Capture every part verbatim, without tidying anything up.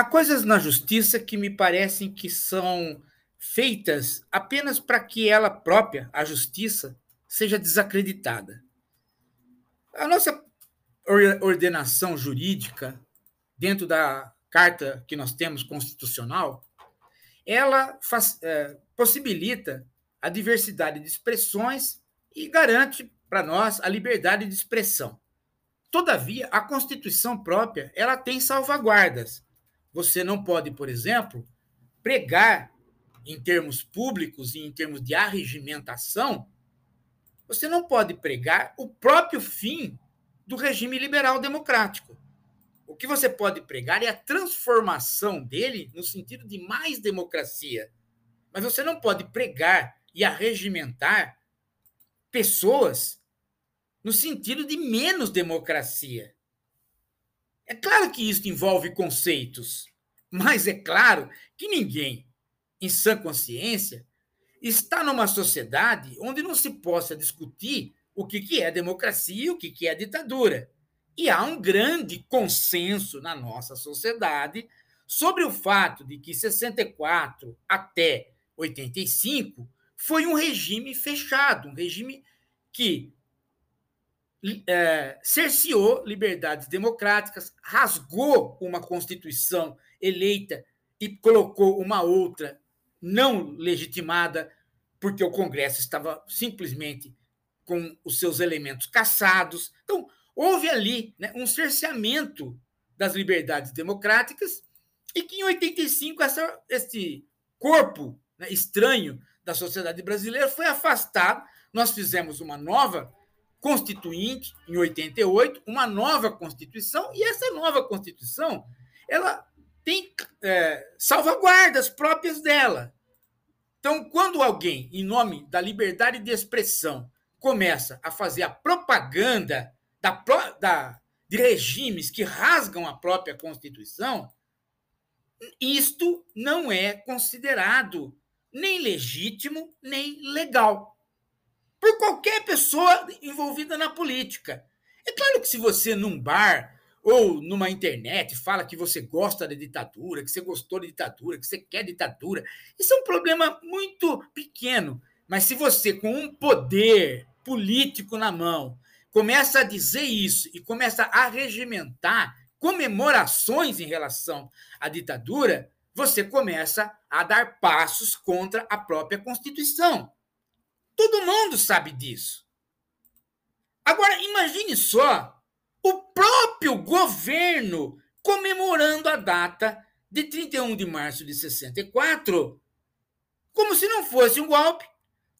Há coisas na justiça que me parecem que são feitas apenas para que ela própria, a justiça, seja desacreditada. A nossa ordenação jurídica, dentro da carta que nós temos constitucional, ela faz, é, possibilita a diversidade de expressões e garante para nós a liberdade de expressão. Todavia, a Constituição própria ela tem salvaguardas. Você não pode, por exemplo, pregar em termos públicos e em termos de arregimentação, você não pode pregar o próprio fim do regime liberal democrático. O que você pode pregar é a transformação dele no sentido de mais democracia. Mas você não pode pregar e arregimentar pessoas no sentido de menos democracia. É claro que isso envolve conceitos, mas é claro que ninguém, em sã consciência, está numa sociedade onde não se possa discutir o que é democracia e o que é ditadura. E há um grande consenso na nossa sociedade sobre o fato de que sessenta e quatro até oitenta e cinco foi um regime fechado, um regime que é, cerceou liberdades democráticas, rasgou uma Constituição eleita e colocou uma outra não legitimada, porque o Congresso estava simplesmente com os seus elementos caçados. Então, houve ali, né, um cerceamento das liberdades democráticas e que, em oitenta e cinco, essa, esse corpo, né, estranho da sociedade brasileira foi afastado. Nós fizemos uma nova Constituinte, em oitenta e oito, uma nova Constituição, e essa nova Constituição ela tem é, salvaguardas próprias dela. Então, quando alguém, em nome da liberdade de expressão, começa a fazer a propaganda da, da, de regimes que rasgam a própria Constituição, isto não é considerado nem legítimo, nem legal por qualquer pessoa envolvida na política. É claro que se você, num bar ou numa internet, fala que você gosta da ditadura, que você gostou da ditadura, que você quer ditadura, isso é um problema muito pequeno. Mas se você, com um poder político na mão, começa a dizer isso e começa a regimentar comemorações em relação à ditadura, você começa a dar passos contra a própria Constituição. Todo mundo sabe disso. Agora, imagine só o próprio governo comemorando a data de trinta e um de março de sessenta e quatro como se não fosse um golpe,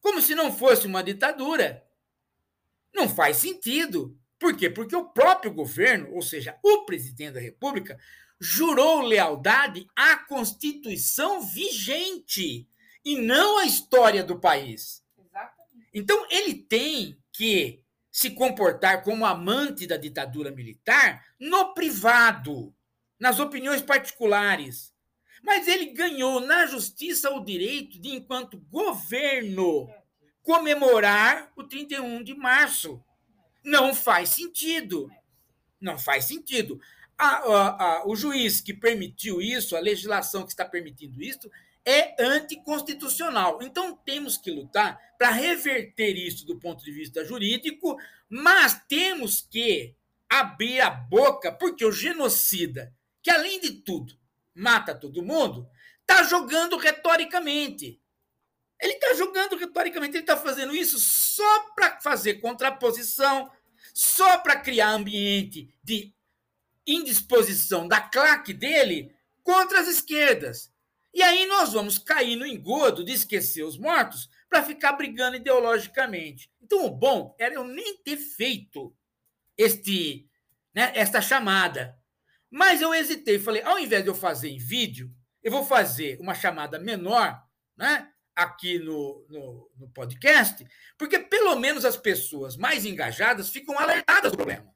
como se não fosse uma ditadura. Não faz sentido. Por quê? Porque o próprio governo, ou seja, o presidente da República, jurou lealdade à Constituição vigente e não à história do país. Então, ele tem que se comportar como amante da ditadura militar no privado, nas opiniões particulares. Mas ele ganhou na justiça o direito de, enquanto governo, comemorar o trinta e um de março. Não faz sentido. Não faz sentido. A, a, a, o juiz que permitiu isso, a legislação que está permitindo isso, é anticonstitucional. Então, temos que lutar para reverter isso do ponto de vista jurídico, mas temos que abrir a boca, porque o genocida, que além de tudo mata todo mundo, está jogando retoricamente. Ele está jogando retoricamente, ele está fazendo isso só para fazer contraposição, só para criar ambiente de indisposição da claque dele contra as esquerdas. E aí nós vamos cair no engodo de esquecer os mortos para ficar brigando ideologicamente. Então, o bom era eu nem ter feito este, né, esta chamada. Mas eu hesitei, falei, ao invés de eu fazer em vídeo, eu vou fazer uma chamada menor, né, aqui no, no, no podcast, porque pelo menos as pessoas mais engajadas ficam alertadas do problema.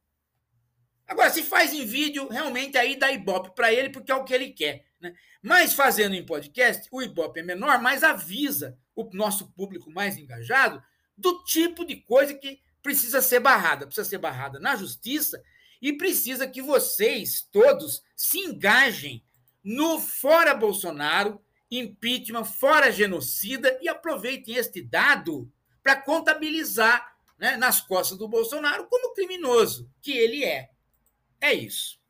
Agora, se faz em vídeo, realmente aí dá ibope para ele, porque é o que ele quer, né? Mas fazendo em podcast, o ibope é menor, mas avisa o nosso público mais engajado do tipo de coisa que precisa ser barrada. Precisa ser barrada na justiça e precisa que vocês todos se engajem no fora Bolsonaro, impeachment, fora genocida, e aproveitem este dado para contabilizar, né, nas costas do Bolsonaro como criminoso que ele é. É isso.